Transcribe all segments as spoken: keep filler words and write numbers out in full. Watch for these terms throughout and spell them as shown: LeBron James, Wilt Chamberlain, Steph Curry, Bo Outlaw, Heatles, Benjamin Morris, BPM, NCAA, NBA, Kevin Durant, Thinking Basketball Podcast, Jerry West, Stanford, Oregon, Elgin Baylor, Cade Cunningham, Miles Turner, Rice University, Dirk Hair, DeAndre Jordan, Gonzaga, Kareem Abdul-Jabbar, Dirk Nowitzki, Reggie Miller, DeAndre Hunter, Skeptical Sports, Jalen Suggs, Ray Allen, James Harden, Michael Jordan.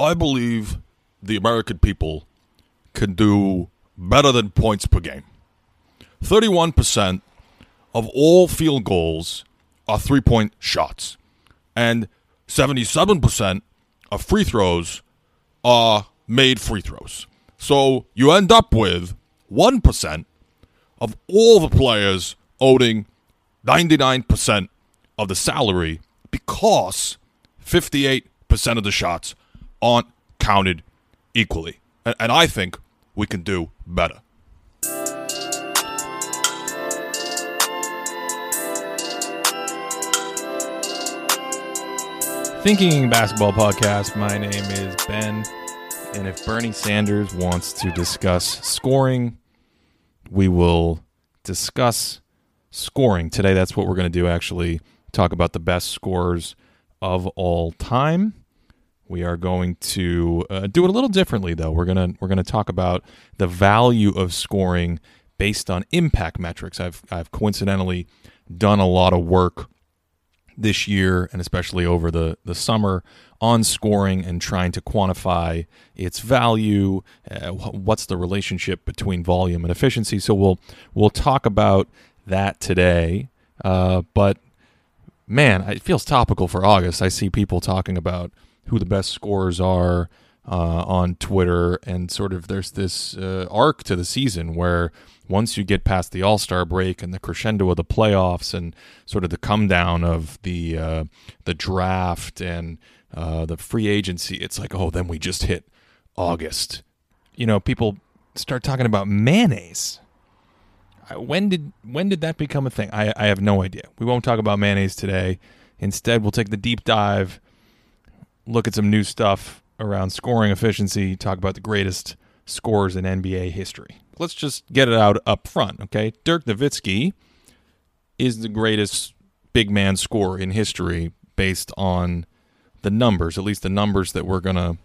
I believe the American people can do better than points per game. thirty-one percent of all field goals are three-point shots, and seventy-seven percent of free throws are made free throws. So you end up with one percent of all the players owning ninety-nine percent of the salary because fifty-eight percent of the shots aren't counted equally. And, and I think we can do better. Thinking Basketball Podcast, my name is Ben, and if Bernie Sanders wants to discuss scoring, we will discuss scoring. Today, that's what we're going to do, actually, talk about the best scorers of all time. We are going to uh, do it a little differently, though. We're going to we're going to talk about the value of scoring based on impact metrics. I've I've coincidentally done a lot of work this year, and especially over the, the summer, on scoring and trying to quantify its value, uh, what's the relationship between volume and efficiency. So we'll we'll talk about that today. Uh, but, man, it feels topical for August. I see people talking about who the best scorers are uh, on Twitter, and sort of there's this uh, arc to the season where once you get past the All-Star break and the crescendo of the playoffs and sort of the come-down of the uh, the draft and uh, the free agency, it's like, oh, then we just hit August. You know, people start talking about mayonnaise. When did when did that become a thing? I, I have no idea. We won't talk about mayonnaise today. Instead, we'll take the deep dive, look at some new stuff around scoring efficiency, talk about the greatest scores in N B A history. Let's just get it out up front, okay? Dirk Nowitzki is the greatest big man scorer in history based on the numbers, at least the numbers that we're going to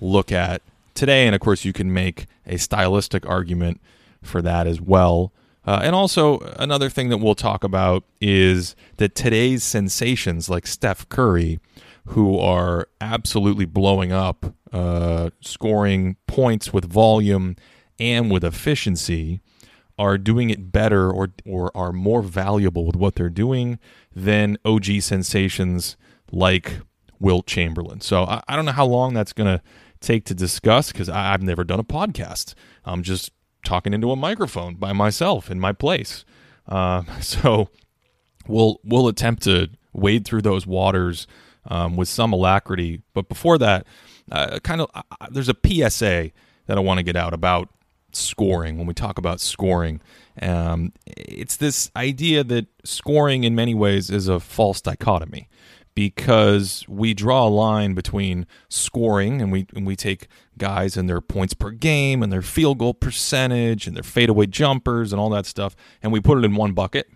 look at today. And, of course, you can make a stylistic argument for that as well. Uh, and also, another thing that we'll talk about is that today's sensations like Steph Curry, who are absolutely blowing up, uh, scoring points with volume and with efficiency, are doing it better or or are more valuable with what they're doing than O G sensations like Wilt Chamberlain. So I, I don't know how long that's going to take to discuss, because I've never done a podcast. I'm just talking into a microphone by myself in my place. Uh, so we'll we'll attempt to wade through those waters um, with some alacrity. But before that, uh, kind of uh, there's a P S A that I want to get out about scoring. When we talk about scoring, um, it's this idea that scoring in many ways is a false dichotomy, because we draw a line between scoring, and we and we take guys and their points per game and their field goal percentage and their fadeaway jumpers and all that stuff, and we put it in one bucket,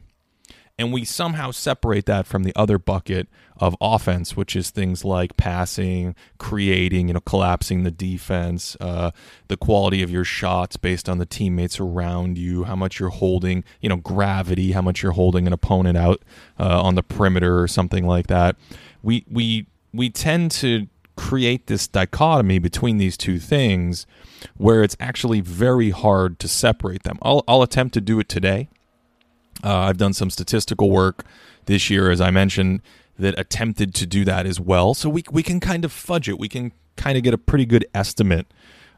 and we somehow separate that from the other bucket of offense, which is things like passing, creating, you know, collapsing the defense, uh, the quality of your shots based on the teammates around you, how much you're holding, you know, gravity, how much you're holding an opponent out uh, on the perimeter or something like that. We we we tend to create this dichotomy between these two things, where it's actually very hard to separate them. I'll I'll attempt to do it today. Uh, I've done some statistical work this year, as I mentioned, that attempted to do that as well. So we we can kind of fudge it. We can kind of get a pretty good estimate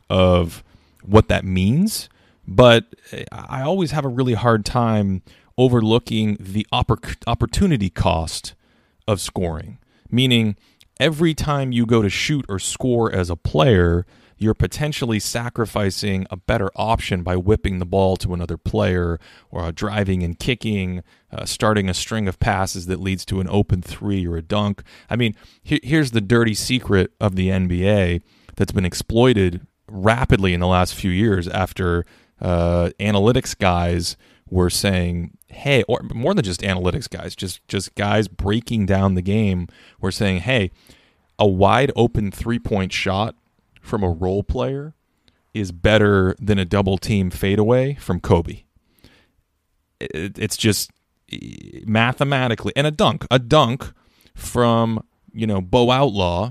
of what that means. But I always have a really hard time overlooking the oppor- opportunity cost of scoring, meaning every time you go to shoot or score as a player, you're potentially sacrificing a better option by whipping the ball to another player, or driving and kicking, uh, starting a string of passes that leads to an open three or a dunk. I mean, he- here's the dirty secret of the N B A that's been exploited rapidly in the last few years after uh, analytics guys were saying, hey, or more than just analytics guys, just, just guys breaking down the game were saying, hey, a wide open three-point shot from a role player is better than a double team fadeaway from Kobe. It, it's just mathematically, and a dunk, a dunk from, you know, Bo Outlaw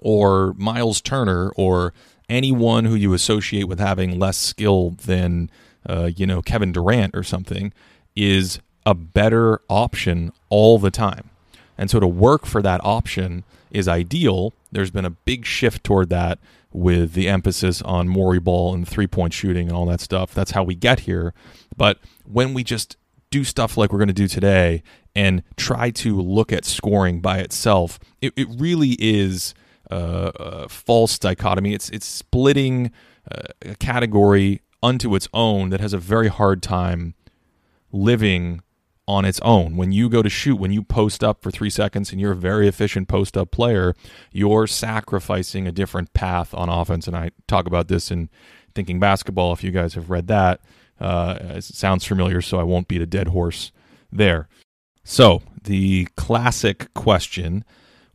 or Miles Turner or anyone who you associate with having less skill than, uh, you know, Kevin Durant or something is a better option all the time. And so to work for that option is ideal. There's been a big shift toward that with the emphasis on Mori ball and three-point shooting and all that stuff. That's how we get here. But when we just do stuff like we're going to do today and try to look at scoring by itself, it, it really is uh, a false dichotomy. It's, it's splitting uh, a category unto its own that has a very hard time living on its own. When you go to shoot, when you post up for three seconds and you're a very efficient post up player, you're sacrificing a different path on offense. And I talk about this in Thinking Basketball, if you guys have read that. Uh, it sounds familiar, so I won't beat a dead horse there. So the classic question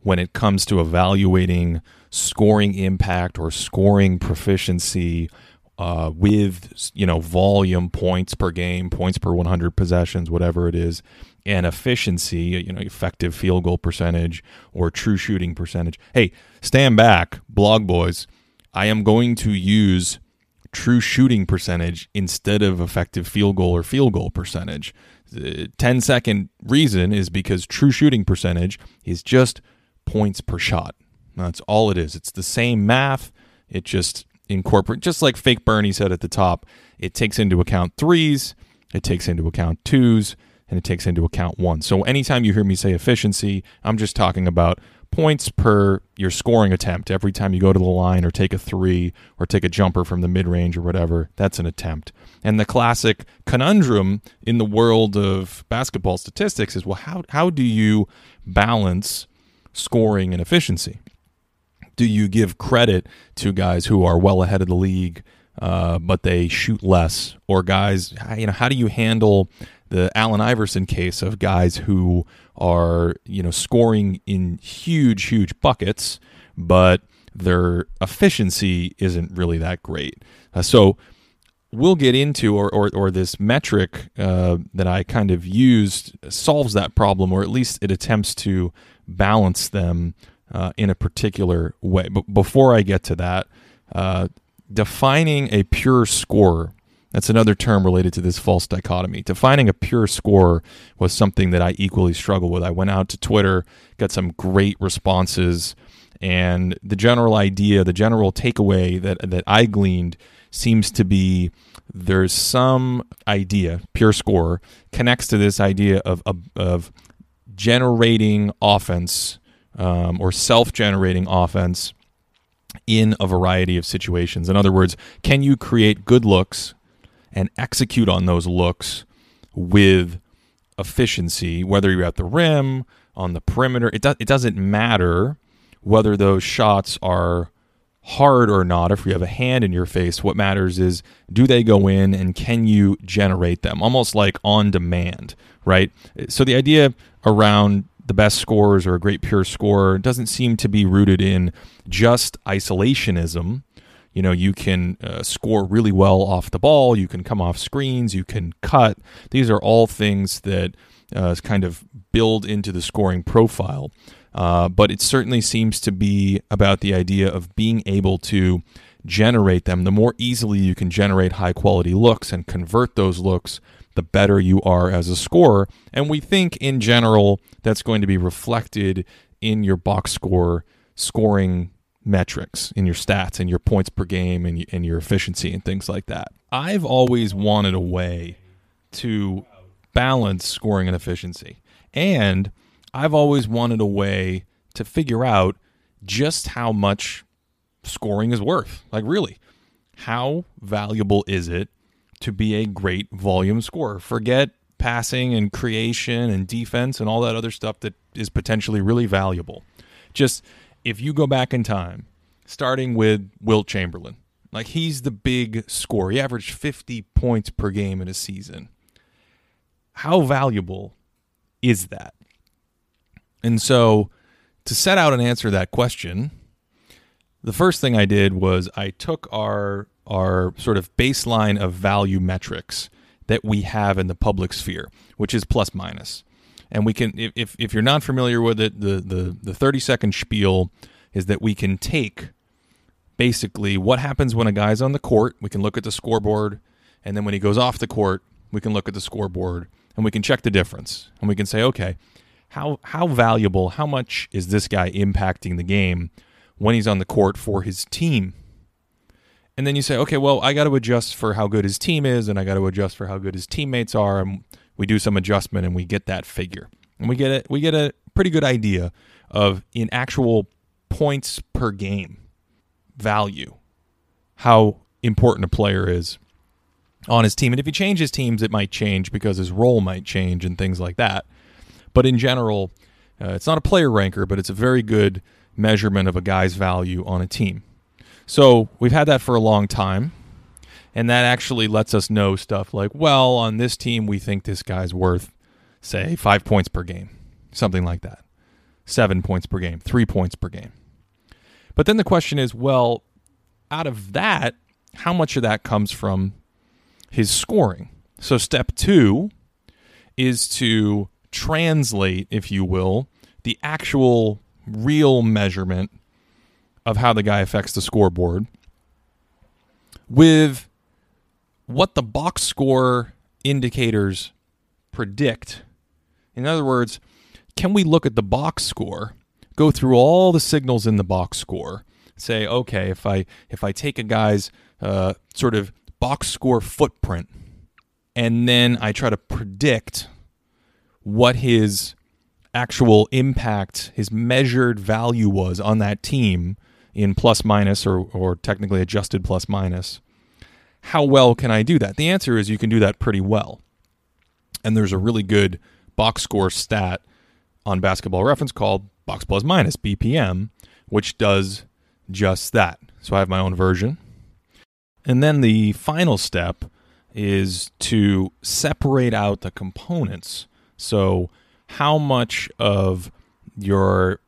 when it comes to evaluating scoring impact or scoring proficiency Uh, with, you know, volume, points per game, points per one hundred possessions, whatever it is, and efficiency, you know, effective field goal percentage or true shooting percentage. Hey, stand back, blog boys. I am going to use true shooting percentage instead of effective field goal or field goal percentage. The ten-second reason is because true shooting percentage is just points per shot. That's all it is. It's the same math. It just... incorporate, just like Fake Bernie said at the top, it takes into account threes, it takes into account twos, and it takes into account ones. So anytime you hear me say efficiency, I'm just talking about points per your scoring attempt. Every time you go to the line or take a three or take a jumper from the mid-range or whatever, that's an attempt. And the classic conundrum in the world of basketball statistics is, well, how how do you balance scoring and efficiency? Do you give credit to guys who are well ahead of the league, uh, but they shoot less? Or guys, you know, how do you handle the Allen Iverson case of guys who are, you know, scoring in huge, huge buckets, but their efficiency isn't really that great? Uh, so we'll get into, or or, or this metric uh, that I kind of used solves that problem, or at least it attempts to balance them Uh, in a particular way. But before I get to that, uh, defining a pure scorer, that's another term related to this false dichotomy. Defining a pure scorer was something that I equally struggled with. I went out to Twitter, got some great responses, and the general idea, the general takeaway that, that I gleaned seems to be there's some idea, pure scorer, connects to this idea of of, of generating offense Um, or self-generating offense in a variety of situations. In other words, can you create good looks and execute on those looks with efficiency, whether you're at the rim, on the perimeter? It, do- it doesn't matter whether those shots are hard or not. If you have a hand in your face, what matters is, do they go in and can you generate them? Almost like on demand, right? So the idea around the best scorers or a great pure scorer doesn't seem to be rooted in just isolationism. You know, you can uh, score really well off the ball. You can come off screens. You can cut. These are all things that uh, kind of build into the scoring profile. Uh, but it certainly seems to be about the idea of being able to generate them. The more easily you can generate high quality looks and convert those looks, the better you are as a scorer. And we think in general that's going to be reflected in your box score scoring metrics, in your stats and your points per game and, and your efficiency and things like that. I've always wanted a way to balance scoring and efficiency. And I've always wanted a way to figure out just how much scoring is worth. Like, really, how valuable is it to be a great volume scorer? Forget passing and creation and defense and all that other stuff that is potentially really valuable. Just if you go back in time, starting with Wilt Chamberlain, like, he's the big scorer. He averaged fifty points per game in a season. How valuable is that? And so to set out and answer that question, the first thing I did was I took our our sort of baseline of value metrics that we have in the public sphere, which is plus minus. And we can, if if you're not familiar with it, the the the thirty second spiel is that we can take basically what happens when a guy's on the court. We can look at the scoreboard, and then when he goes off the court, we can look at the scoreboard, and we can check the difference, and we can say, okay, how how valuable, how much is this guy impacting the game when he's on the court for his team? And then you say, okay, well, I got to adjust for how good his team is, and I got to adjust for how good his teammates are, and we do some adjustment, and we get that figure. And we get a, we get a pretty good idea of, in actual points per game value, how important a player is on his team. And if he changes teams, it might change because his role might change and things like that. But in general, uh, it's not a player ranker, but it's a very good measurement of a guy's value on a team. So we've had that for a long time, and that actually lets us know stuff like, well, on this team, we think this guy's worth, say, five points per game, something like that, seven points per game, three points per game. But then the question is, well, out of that, how much of that comes from his scoring? So step two is to translate, if you will, the actual real measurement of how the guy affects the scoreboard with what the box score indicators predict. In other words, can we look at the box score, go through all the signals in the box score, say, okay, if I if I take a guy's uh, sort of box score footprint, and then I try to predict what his actual impact, his measured value was on that team in plus minus or, or technically adjusted plus minus, how well can I do that? The answer is you can do that pretty well. And there's a really good box score stat on Basketball Reference called box plus minus, B P M, which does just that. So I have my own version. And then the final step is to separate out the components. So how much of your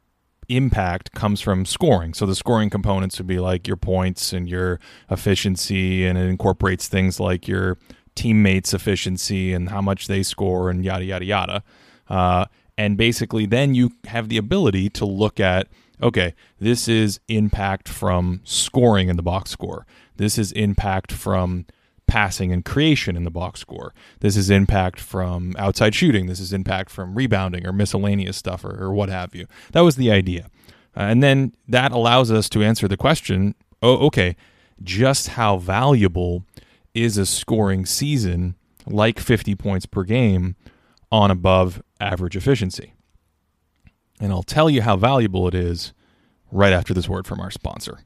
impact comes from scoring? So the scoring components would be like your points and your efficiency, and it incorporates things like your teammates' efficiency and how much they score and yada, yada, yada. Uh, and basically then you have the ability to look at, okay, this is impact from scoring in the box score. This is impact from passing and creation in the box score. This is impact from outside shooting. This is impact from rebounding or miscellaneous stuff, or, or what have you. That was the idea. Uh, and then that allows us to answer the question, oh, okay, just how valuable is a scoring season like fifty points per game on above average efficiency? And I'll tell you how valuable it is right after this word from our sponsor.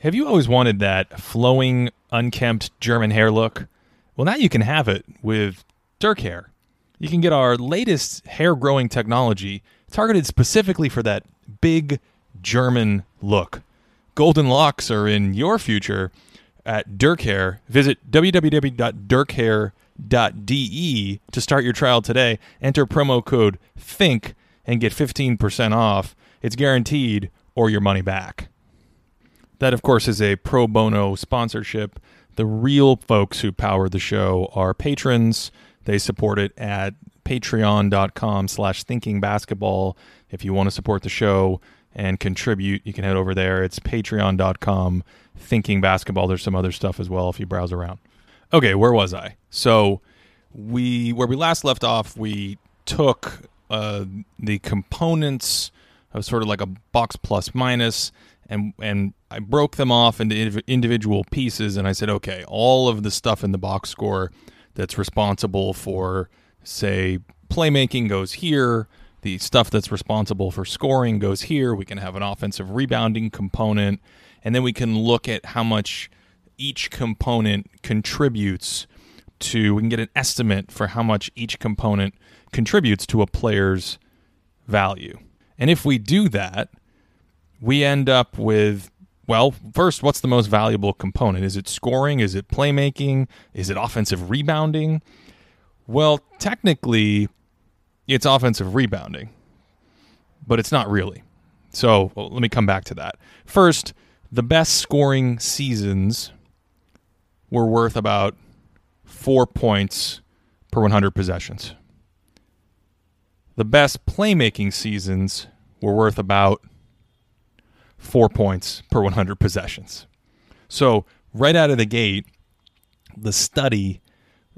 Have you always wanted that flowing, unkempt German hair look? Well, now you can have it with Dirk Hair. You can get our latest hair-growing technology targeted specifically for that big German look. Golden locks are in your future at Dirk Hair. Visit w w w dot dirk hair dot d e to start your trial today. Enter promo code THINK and get fifteen percent off. It's guaranteed, or your money back. That, of course, is a pro bono sponsorship. The real folks who power the show are patrons. They support it at patreon.com slash thinking basketball. If you want to support the show and contribute, you can head over there. It's patreon dot com thinking basketball. There's some other stuff as well if you browse around. Okay, where was I? So we where we last left off, we took uh, the components of sort of like a box plus minus, and and I broke them off into individual pieces, and I said, okay, all of the stuff in the box score that's responsible for, say, playmaking goes here, the stuff that's responsible for scoring goes here, we can have an offensive rebounding component, and then we can look at how much each component contributes to, we can get an estimate for how much each component contributes to a player's value. And if we do that, we end up with, well, first, what's the most valuable component? Is it scoring? Is it playmaking? Is it offensive rebounding? Well, technically, it's offensive rebounding, but it's not really. So well, let me come back to that. First, the best scoring seasons were worth about four points per one hundred possessions. The best playmaking seasons were worth about four points per one hundred possessions. So right out of the gate, the study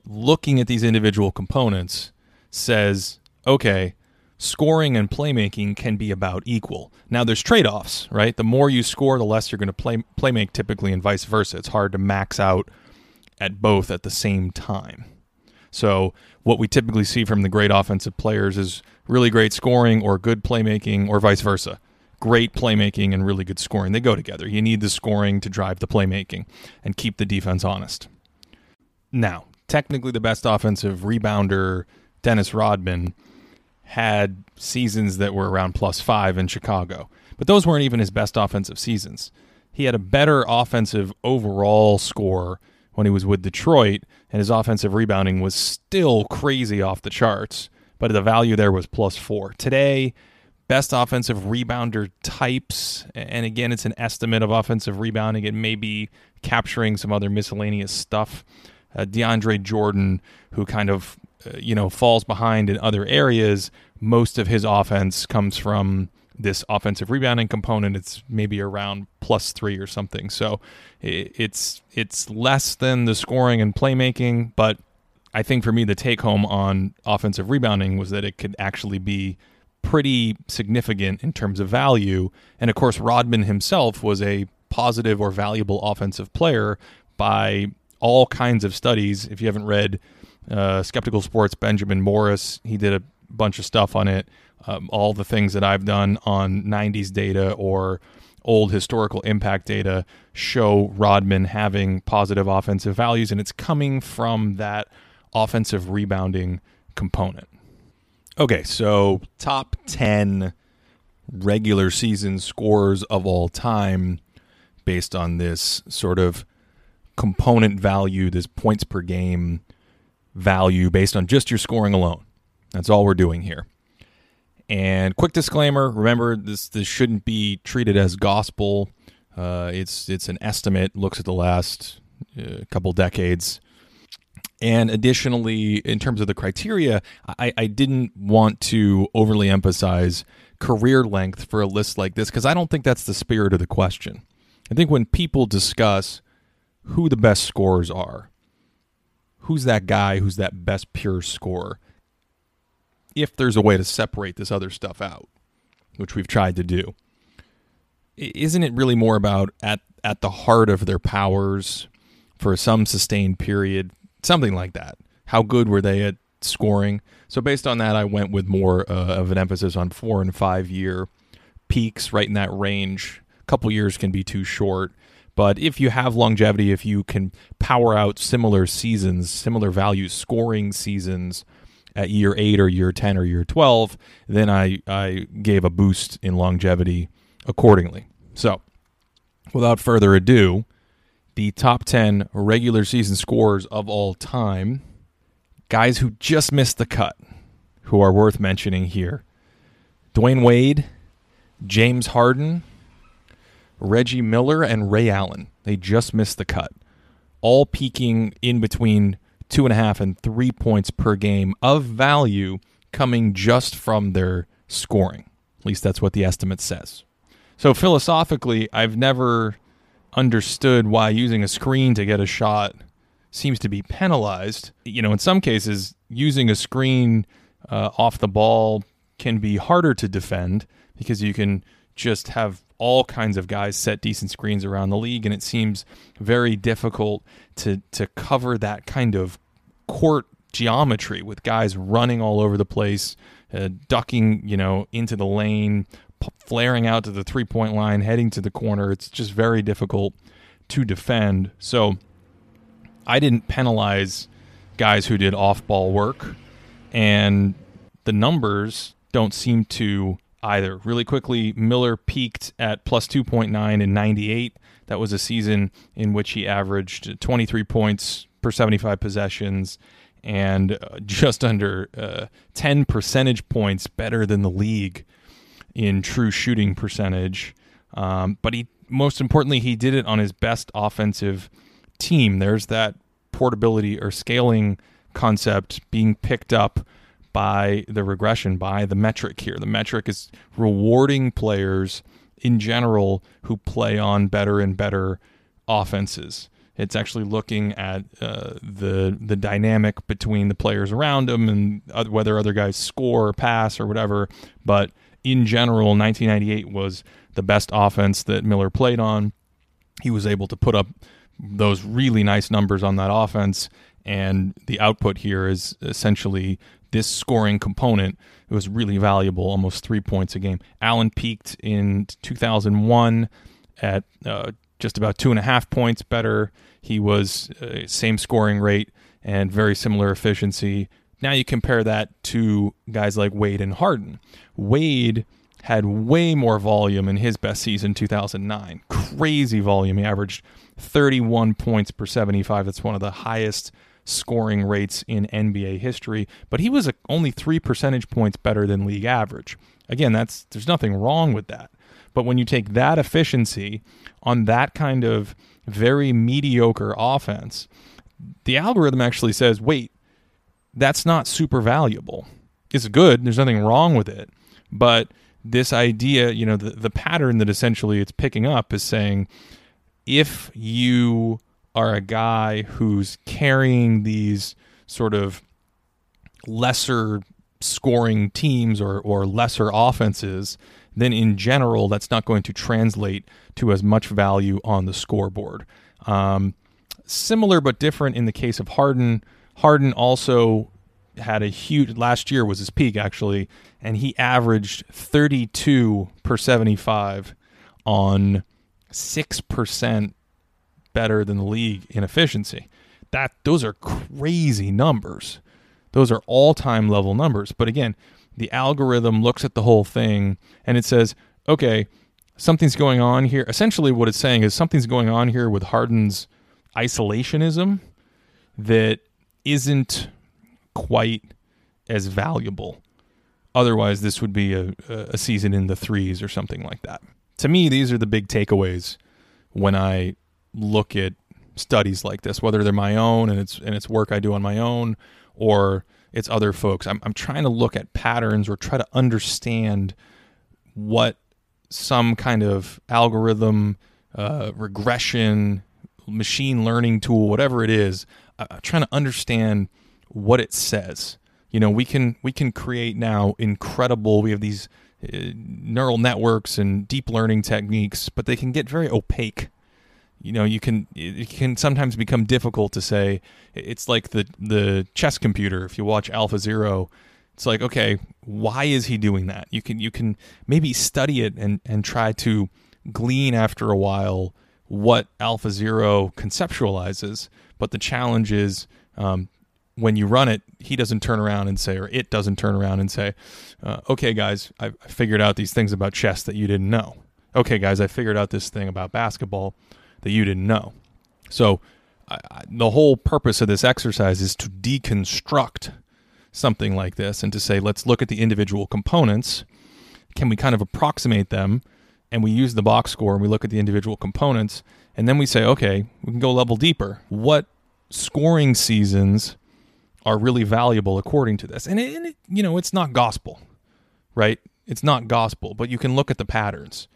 looking at these individual components says, okay, scoring and playmaking can be about equal. Now there's trade-offs, right? The more you score, the less you're going to play playmake typically, and vice versa. It's hard to max out at both at the same time. So what we typically see from the great offensive players is really great scoring or good playmaking, or vice versa. Great playmaking and really good scoring. They go together. You need the scoring to drive the playmaking and keep the defense honest. Now, technically the best offensive rebounder, Dennis Rodman, had seasons that were around plus five in Chicago. But those weren't even his best offensive seasons. He had a better offensive overall score when he was with Detroit, and his offensive rebounding was still crazy off the charts, but the value there was plus four. Today, best offensive rebounder types, and again, it's an estimate of offensive rebounding. It may be capturing some other miscellaneous stuff. Uh, DeAndre Jordan, who kind of, uh, you know, falls behind in other areas, most of his offense comes from this offensive rebounding component. It's maybe around plus three or something. So it's it's less than the scoring and playmaking, but I think for me the take home on offensive rebounding was that it could actually be pretty significant in terms of value. And of course, Rodman himself was a positive or valuable offensive player by all kinds of studies. If you haven't read uh, Skeptical Sports, Benjamin Morris, he did a bunch of stuff on it. Um, all the things that I've done on nineties data or old historical impact data show Rodman having positive offensive values, and it's coming from that offensive rebounding component. Okay, so top ten regular season scorers of all time based on this sort of component value, this points per game value based on just your scoring alone. That's all we're doing here. And quick disclaimer, remember, this this shouldn't be treated as gospel. Uh, it's it's an estimate, looks at the last uh, couple decades. And additionally, in terms of the criteria, I, I didn't want to overly emphasize career length for a list like this, because I don't think that's the spirit of the question. I think when people discuss who the best scorers are, who's that guy, who's that best pure scorer, if there's a way to separate this other stuff out, which we've tried to do, isn't it really more about at, at the heart of their powers for some sustained period, something like that? How good were they at scoring? So based on that, I went with more uh, of an emphasis on four and five year peaks, right in that range. A couple years can be too short, but if you have longevity, if you can power out similar seasons, similar value scoring seasons, at year eight or year ten or year twelve, then I, I gave a boost in longevity accordingly. So without further ado, the top ten regular season scorers of all time, guys who just missed the cut, who are worth mentioning here: Dwayne Wade, James Harden, Reggie Miller, and Ray Allen. They just missed the cut, all peaking in between two and a half and three points per game of value coming just from their scoring. At least that's what the estimate says. So philosophically, I've never understood why using a screen to get a shot seems to be penalized. You know, in some cases, using a screen uh, off the ball can be harder to defend because you can just have all kinds of guys set decent screens around the league, and it seems very difficult to to cover that kind of court geometry with guys running all over the place, uh, ducking, you know, into the lane, p- flaring out to the three-point line, heading to the corner. It's just very difficult to defend. So I didn't penalize guys who did off-ball work, and the numbers don't seem to either. Really quickly, Miller peaked at plus two point nine in ninety-eight. That was a season in which he averaged twenty-three points per seventy-five possessions and just under uh, ten percentage points better than the league in true shooting percentage. Um, but he, most importantly, he did it on his best offensive team. There's that portability or scaling concept being picked up by the regression, by the metric here. The metric is rewarding players in general who play on better and better offenses. It's actually looking at uh, the the dynamic between the players around them and other, whether other guys score or pass or whatever. But in general, nineteen ninety-eight was the best offense that Miller played on. He was able to put up those really nice numbers on that offense, and the output here is essentially this scoring component. It was really valuable, almost three points a game. Allen peaked in two thousand one at uh, just about two and a half points better. He was uh, same scoring rate and very similar efficiency. Now you compare that to guys like Wade and Harden. Wade had way more volume in his best season, two thousand nine. Crazy volume. He averaged thirty-one points per seventy-five. That's one of the highest scoring rates in N B A history, but he was only three percentage points better than league average. Again, that's there's nothing wrong with that. But when you take that efficiency on that kind of very mediocre offense, the algorithm actually says, wait, that's not super valuable. It's good. There's nothing wrong with it. But this idea, you know, the, the pattern that essentially it's picking up is saying, if you are a guy who's carrying these sort of lesser scoring teams or, or lesser offenses, then in general, that's not going to translate to as much value on the scoreboard. Um, similar but different in the case of Harden. Harden also had a huge, last year was his peak actually, and he averaged thirty-two per seventy-five on six percent better than the league in efficiency. That those are crazy numbers. Those are all-time level numbers. But again, the algorithm looks at the whole thing and it says, okay, something's going on here. Essentially what it's saying is something's going on here with Harden's isolationism that isn't quite as valuable. Otherwise, this would be a, a season in the threes or something like that. To me, these are the big takeaways when I look at studies like this, whether they're my own and it's and it's work I do on my own or it's other folks. I'm I'm trying to look at patterns or try to understand what some kind of algorithm, uh, regression, machine learning tool, whatever it is, I'm trying to understand what it says. You know, we can we can create now incredible, we have these uh, neural networks and deep learning techniques, but they can get very opaque. You know, you can it can sometimes become difficult to say. It's like the the chess computer. If you watch Alpha Zero, it's like, okay, why is he doing that? You can you can maybe study it and, and try to glean after a while what Alpha Zero conceptualizes. But the challenge is um, when you run it, he doesn't turn around and say, or it doesn't turn around and say, uh, okay, guys, I figured out these things about chess that you didn't know. Okay, guys, I figured out this thing about basketball that you didn't know. So I, I, the whole purpose of this exercise is to deconstruct something like this and to say, let's look at the individual components. Can we kind of approximate them? And we use the box score and we look at the individual components. And then we say, okay, we can go a level deeper. What scoring seasons are really valuable according to this? And, it, and it, you know, it's not gospel, right? It's not gospel, but you can look at the patterns.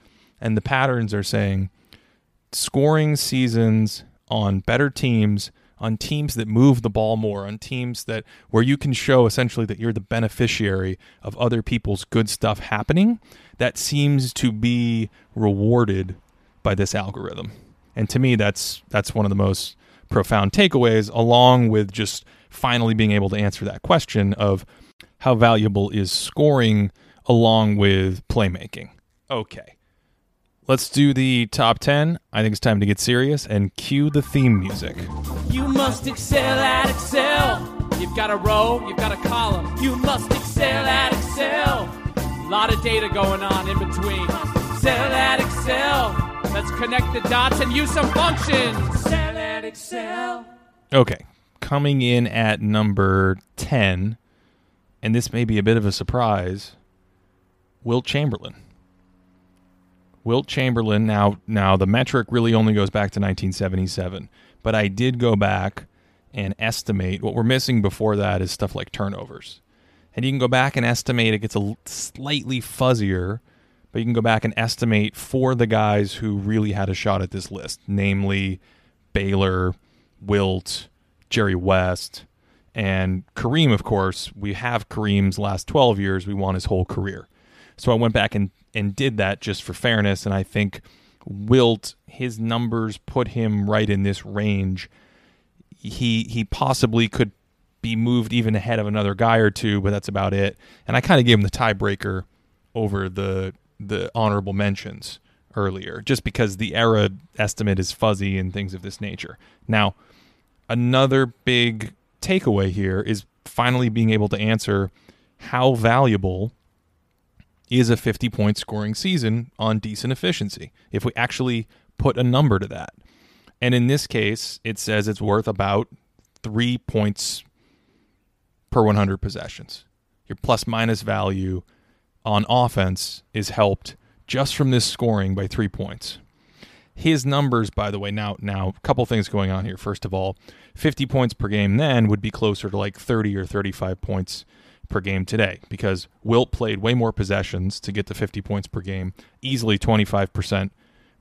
And the patterns are saying, scoring seasons on better teams, on teams that move the ball more, on teams that where you can show essentially that you're the beneficiary of other people's good stuff happening, that seems to be rewarded by this algorithm. And to me, that's that's one of the most profound takeaways, along with just finally being able to answer that question of how valuable is scoring along with playmaking. Okay. Let's do the top ten. I think it's time to get serious and cue the theme music. You must excel at Excel. You've got a row, you've got a column. You must excel at Excel. A lot of data going on in between. Excel at Excel. Let's connect the dots and use some functions. Excel at Excel. Okay, coming in at number ten, and this may be a bit of a surprise, Wilt Chamberlain. Wilt Chamberlain, now now the metric really only goes back to nineteen seventy-seven, but I did go back and estimate. What we're missing before that is stuff like turnovers. And you can go back and estimate. It gets a slightly fuzzier, but you can go back and estimate for the guys who really had a shot at this list, namely Baylor, Wilt, Jerry West, and Kareem, of course. We have Kareem's last twelve years. We want his whole career. So I went back and, and did that just for fairness, and I think Wilt, his numbers put him right in this range. He he possibly could be moved even ahead of another guy or two, but that's about it. And I kind of gave him the tiebreaker over the the honorable mentions earlier, just because the era estimate is fuzzy and things of this nature. Now, another big takeaway here is finally being able to answer how valuable is a fifty-point scoring season on decent efficiency, if we actually put a number to that. And in this case, it says it's worth about three points per one hundred possessions. Your plus-minus value on offense is helped just from this scoring by three points. His numbers, by the way, now, now a couple things going on here. First of all, fifty points per game then would be closer to like thirty or thirty-five points per game today, because Wilt played way more possessions to get to fifty points per game, easily twenty-five percent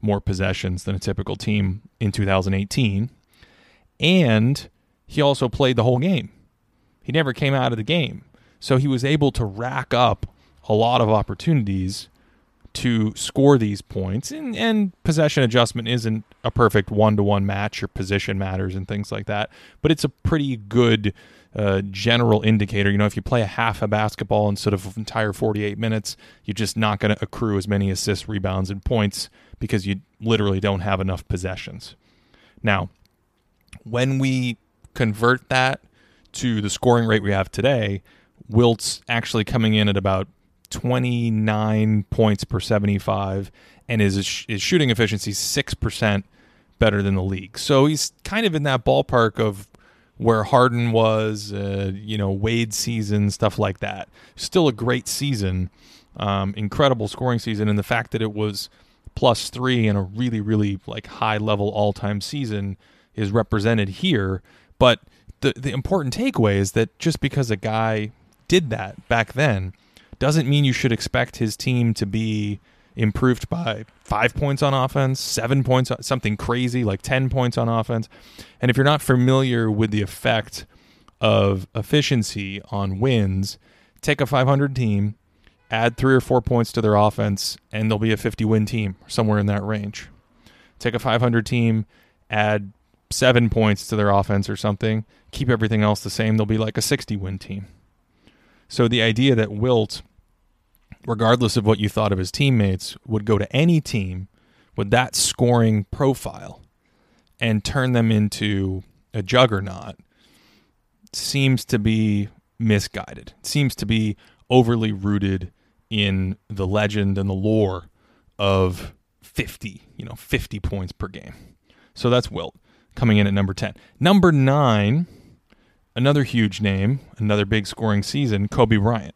more possessions than a typical team in two thousand eighteen. And he also played the whole game. He never came out of the game. So he was able to rack up a lot of opportunities to score these points. And, and possession adjustment isn't a perfect one-to-one match. Your position matters and things like that. But it's a pretty good uh, general indicator. You know, if you play a half a basketball instead of an entire forty-eight minutes, you're just not going to accrue as many assists, rebounds, and points because you literally don't have enough possessions. Now, when we convert that to the scoring rate we have today, Wilt's actually coming in at about twenty-nine points per seventy-five, and his, his shooting efficiency is six percent better than the league. So he's kind of in that ballpark of where Harden was, uh, you know, Wade season, stuff like that. Still a great season, um, incredible scoring season, and the fact that it was plus three and a really, really like high-level all-time season is represented here. But the the important takeaway is that just because a guy did that back then doesn't mean you should expect his team to be improved by five points on offense, seven points, something crazy like ten points on offense. And if you're not familiar with the effect of efficiency on wins, take a five hundred team, add three or four points to their offense, and they'll be a fifty-win team, somewhere in that range. Take a five hundred team, add seven points to their offense or something, keep everything else the same, they'll be like a sixty-win team. So the idea that Wilt, regardless of what you thought of his teammates, would go to any team with that scoring profile and turn them into a juggernaut seems to be misguided. It seems to be overly rooted in the legend and the lore of fifty, you know, fifty points per game. So that's Wilt coming in at number ten. Number nine, another huge name, another big scoring season, Kobe Bryant.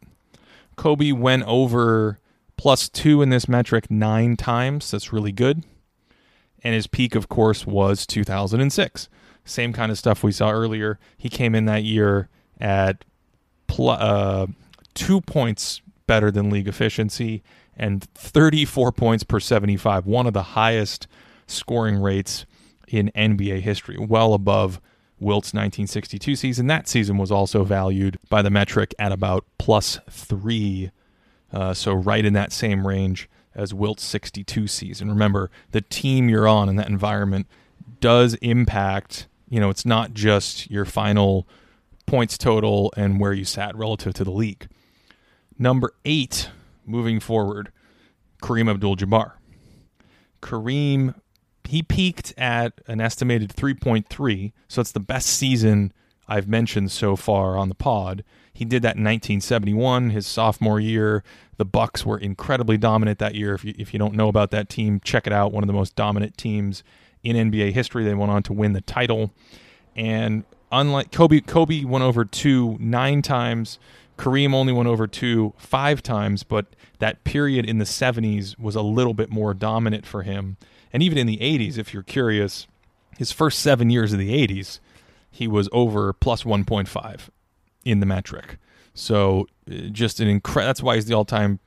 Kobe went over plus two in this metric nine times. That's really good. And his peak, of course, was two thousand six. Same kind of stuff we saw earlier. He came in that year at pl- uh, two points better than league efficiency and thirty-four points per seventy-five, one of the highest scoring rates in N B A history, well above Wilt's nineteen sixty-two season. That season was also valued by the metric at about plus three, uh, so right in that same range as Wilt's sixty-two season. Remember, the team you're on in that environment does impact, you know, it's not just your final points total and where you sat relative to the league. Number eight, moving forward, Kareem Abdul-Jabbar. Kareem He peaked at an estimated three point three, so it's the best season I've mentioned so far on the pod. He did that in nineteen seventy-one, his sophomore year. The Bucks were incredibly dominant that year. If you, if you don't know about that team, check it out. One of the most dominant teams in N B A history. They went on to win the title. And unlike Kobe, Kobe went over two nine times. Kareem only went over two five times, but that period in the seventies was a little bit more dominant for him. And even in the eighties, if you're curious, his first seven years of the eighties, he was over plus one point five in the metric. So just an incredible, that's why he's the all-time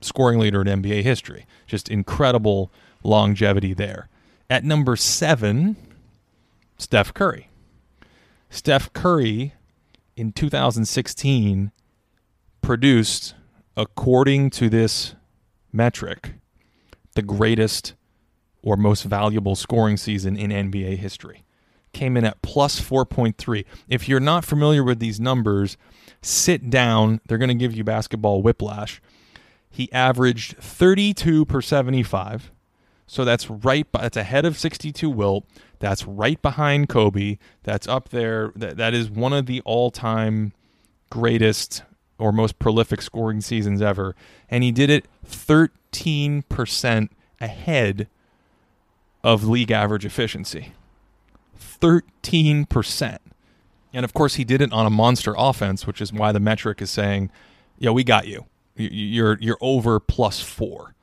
scoring leader in N B A history. Just incredible longevity there. At number seven, Steph Curry. Steph Curry in two thousand sixteen produced, according to this metric, the greatest or most valuable scoring season in N B A history. Came in at plus four point three. If you're not familiar with these numbers, sit down. They're going to give you basketball whiplash. He averaged thirty-two per seventy-five. So that's right. By, that's ahead of sixty-two Wilt. That's right behind Kobe. That's up there. That, that is one of the all-time greatest or most prolific scoring seasons ever. And he did it thirteen percent ahead of league average efficiency. thirteen percent. And of course, he did it on a monster offense, which is why the metric is saying, yeah, we got you. You're you're over plus four.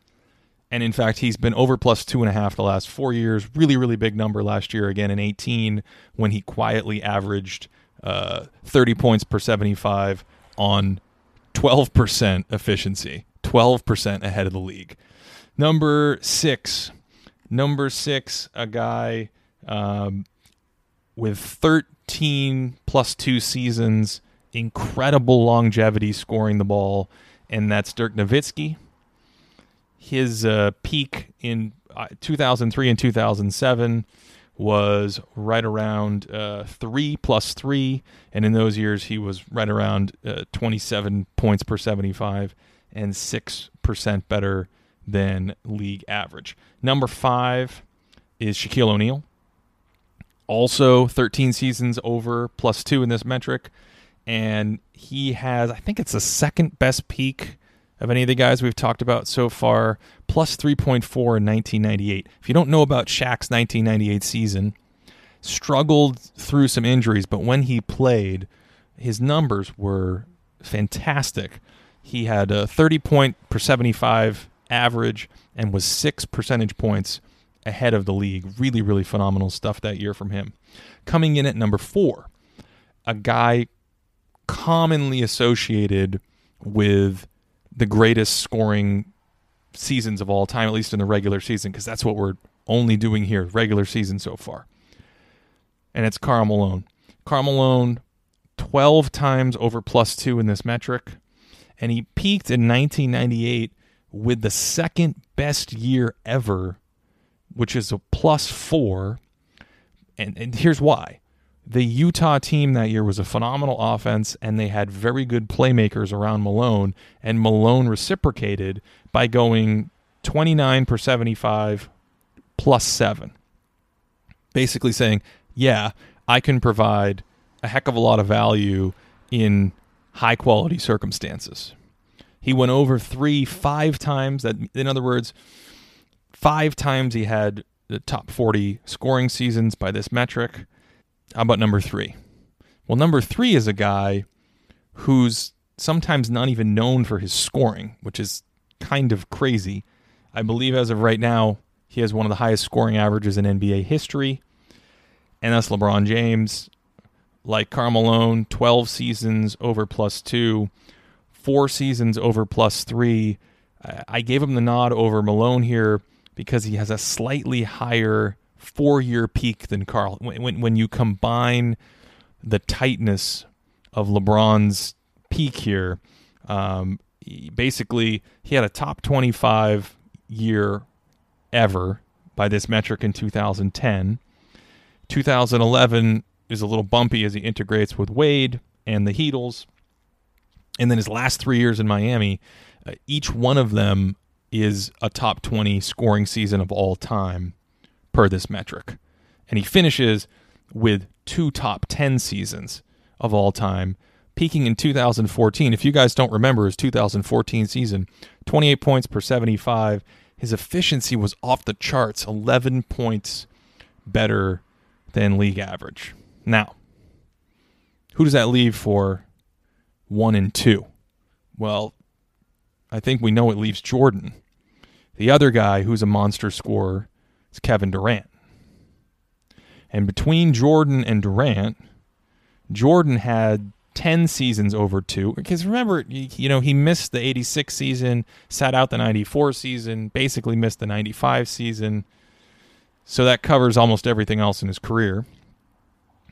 And in fact, he's been over plus two and a half the last four years. Really, really big number last year, again, in eighteen, when he quietly averaged uh, thirty points per seventy-five on twelve percent efficiency, twelve percent ahead of the league. Number six, number six, a guy um, with thirteen plus two seasons, incredible longevity scoring the ball, and that's Dirk Nowitzki. His uh, peak in two thousand three and two thousand seven was right around uh, three plus three, and in those years he was right around uh, twenty-seven points per seventy-five and six percent better than league average. Number five is Shaquille O'Neal. Also thirteen seasons over plus two in this metric, and he has, I think it's the second best peak of any of the guys we've talked about so far, plus three point four in nineteen ninety-eight. If you don't know about Shaq's nineteen ninety-eight season, struggled through some injuries, but when he played, his numbers were fantastic. He had a thirty point per seventy-five average and was six percentage points ahead of the league. Really, really phenomenal stuff that year from him. Coming in at number four, a guy commonly associated with the greatest scoring seasons of all time, at least in the regular season, because that's what we're only doing here, regular season so far. And it's Karl Malone. Karl Malone, twelve times over plus two in this metric, and he peaked in nineteen ninety-eight with the second best year ever, which is a plus four, and, and here's why. The Utah team that year was a phenomenal offense, and they had very good playmakers around Malone, and Malone reciprocated by going twenty-nine per seventy-five plus seven. Basically saying, yeah, I can provide a heck of a lot of value in high-quality circumstances. He went over three five times. That, in other words, five times he had the top forty scoring seasons by this metric. How about number three? Well, number three is a guy who's sometimes not even known for his scoring, which is kind of crazy. I believe as of right now, he has one of the highest scoring averages in N B A history, and that's LeBron James. Like Karl Malone, twelve seasons over plus two, four seasons over plus three. I gave him the nod over Malone here, because he has a slightly higher four-year peak than Karl. When, when when you combine the tightness of LeBron's peak here, um, he basically he had a top twenty-five year ever by this metric in two thousand ten. two thousand eleven is a little bumpy as he integrates with Wade and the Heatles. And then his last three years in Miami, uh, each one of them is a top twenty scoring season of all time per this metric. And he finishes with two top ten seasons of all time, peaking in two thousand fourteen. If you guys don't remember his two thousand fourteen season, twenty-eight points per seventy-five. His efficiency was off the charts, eleven points better than league average. Now, who does that leave for one and two? Well, I think we know it leaves Jordan. The other guy who's a monster scorer is Kevin Durant. And between Jordan and Durant, Jordan had ten seasons over two, because remember, you know, he missed the eighty-six season, sat out the ninety-four season, basically missed the ninety-five season. So that covers almost everything else in his career.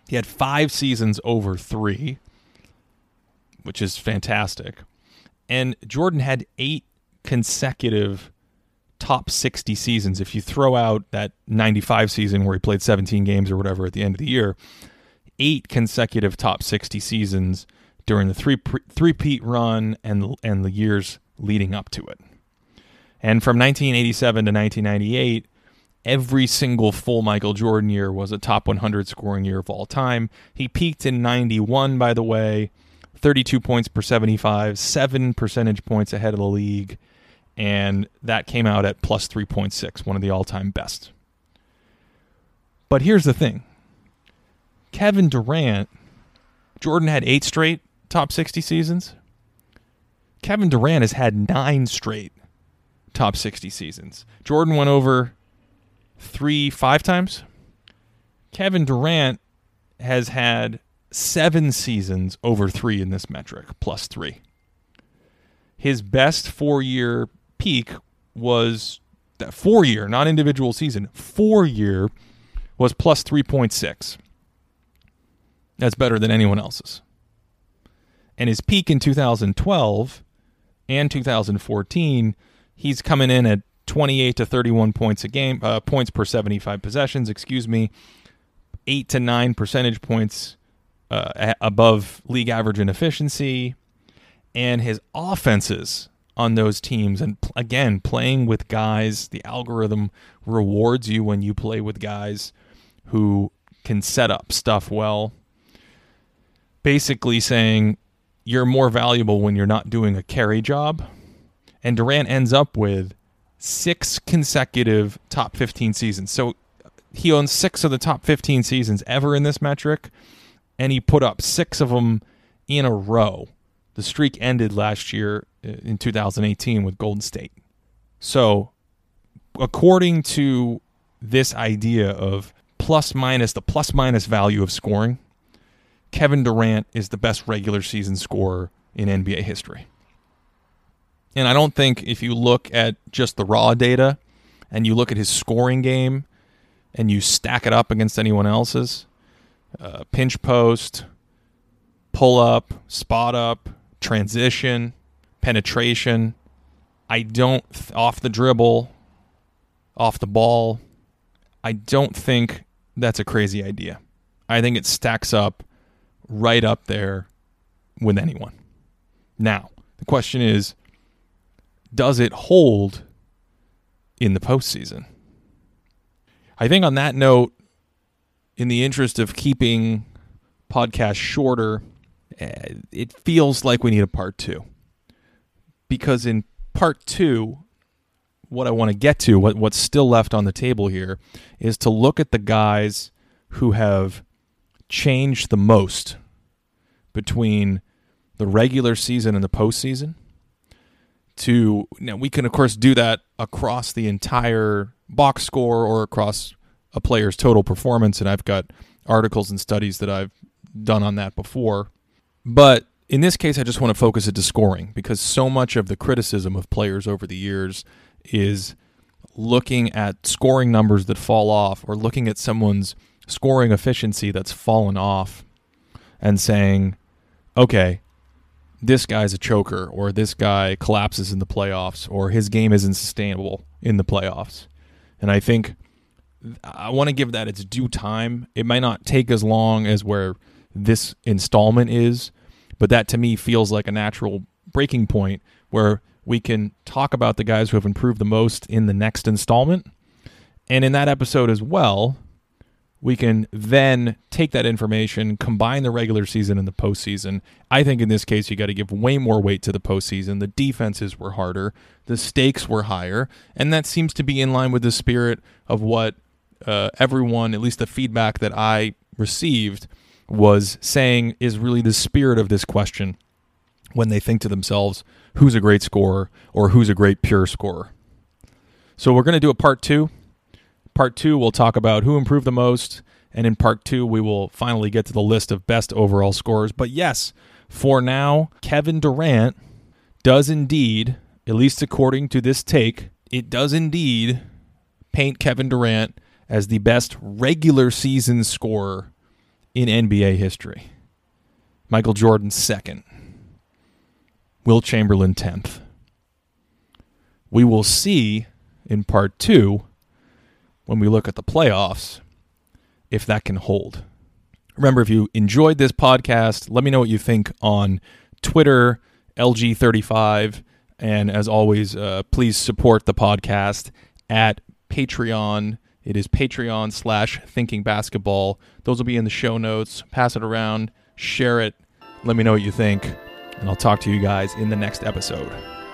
He had five seasons over three, which is fantastic. And Jordan had eight consecutive top sixty seasons. If you throw out that ninety-five season where he played seventeen games or whatever at the end of the year, eight consecutive top sixty seasons during the three three-peat run and and the years leading up to it. And from nineteen eighty-seven to nineteen ninety-eight, every single full Michael Jordan year was a top one hundred scoring year of all time. He peaked in ninety-one, by the way, thirty-two points per seventy-five, seven percentage points ahead of the league, and that came out at plus three point six, one of the all-time best. But here's the thing. Kevin Durant, Jordan had eight straight top sixty seasons. Kevin Durant has had nine straight top sixty seasons. Jordan went over three, five times. Kevin Durant has had seven seasons over three in this metric, plus three. His best four-year peak was that four-year, not individual season, four-year was plus three point six. That's better than anyone else's. And his peak in two thousand twelve and two thousand fourteen, he's coming in at twenty-eight to thirty-one points a game, uh, points per seventy-five possessions, excuse me, eight to nine percentage points uh, above league average in efficiency. And his offenses on those teams, and again, playing with guys, the algorithm rewards you when you play with guys who can set up stuff well. Basically saying you're more valuable when you're not doing a carry job. And Durant ends up with six consecutive top fifteen seasons. So he owns six of the top fifteen seasons ever in this metric, and he put up six of them in a row. The streak ended last year in two thousand eighteen with Golden State. So according to this idea of plus minus, the plus minus value of scoring, Kevin Durant is the best regular season scorer in N B A history. And I don't think if you look at just the raw data and you look at his scoring game and you stack it up against anyone else's, uh, pinch post, pull up, spot up, transition, penetration, I don't, th- off the dribble, off the ball, I don't think that's a crazy idea. I think it stacks up right up there with anyone. Now, the question is, does it hold in the postseason? I think on that note, in the interest of keeping podcasts shorter, it feels like we need a part two. Because in part two, what I want to get to, what what's still left on the table here, is to look at the guys who have changed the most between the regular season and the postseason. To now, we can of course do that across the entire box score or across a player's total performance, and I've got articles and studies that I've done on that before. But in this case, I just want to focus it to scoring, because so much of the criticism of players over the years is looking at scoring numbers that fall off, or looking at someone's scoring efficiency that's fallen off and saying, okay, this guy's a choker, or this guy collapses in the playoffs, or his game isn't sustainable in the playoffs. And I think I want to give that its due time. It might not take as long as where this installment is, but that to me feels like a natural breaking point where we can talk about the guys who have improved the most in the next installment. And in that episode as well, we can then take that information, combine the regular season and the postseason. I think in this case, you got to give way more weight to the postseason. The defenses were harder. The stakes were higher. And that seems to be in line with the spirit of what uh, everyone, at least the feedback that I received, was saying is really the spirit of this question when they think to themselves, who's a great scorer or who's a great pure scorer? So we're going to do a part two. Part two, we'll talk about who improved the most, and in part two, we will finally get to the list of best overall scorers. But yes, for now, Kevin Durant does indeed, at least according to this take, it does indeed paint Kevin Durant as the best regular season scorer in N B A history. Michael Jordan second. Wilt Chamberlain tenth. We will see in part two, when we look at the playoffs, if that can hold. Remember, if you enjoyed this podcast, let me know what you think on Twitter, L G thirty-five, and as always, uh, please support the podcast at Patreon. It is Patreon slash Thinking Basketball. Those will be in the show notes. Pass it around, share it, let me know what you think, and I'll talk to you guys in the next episode.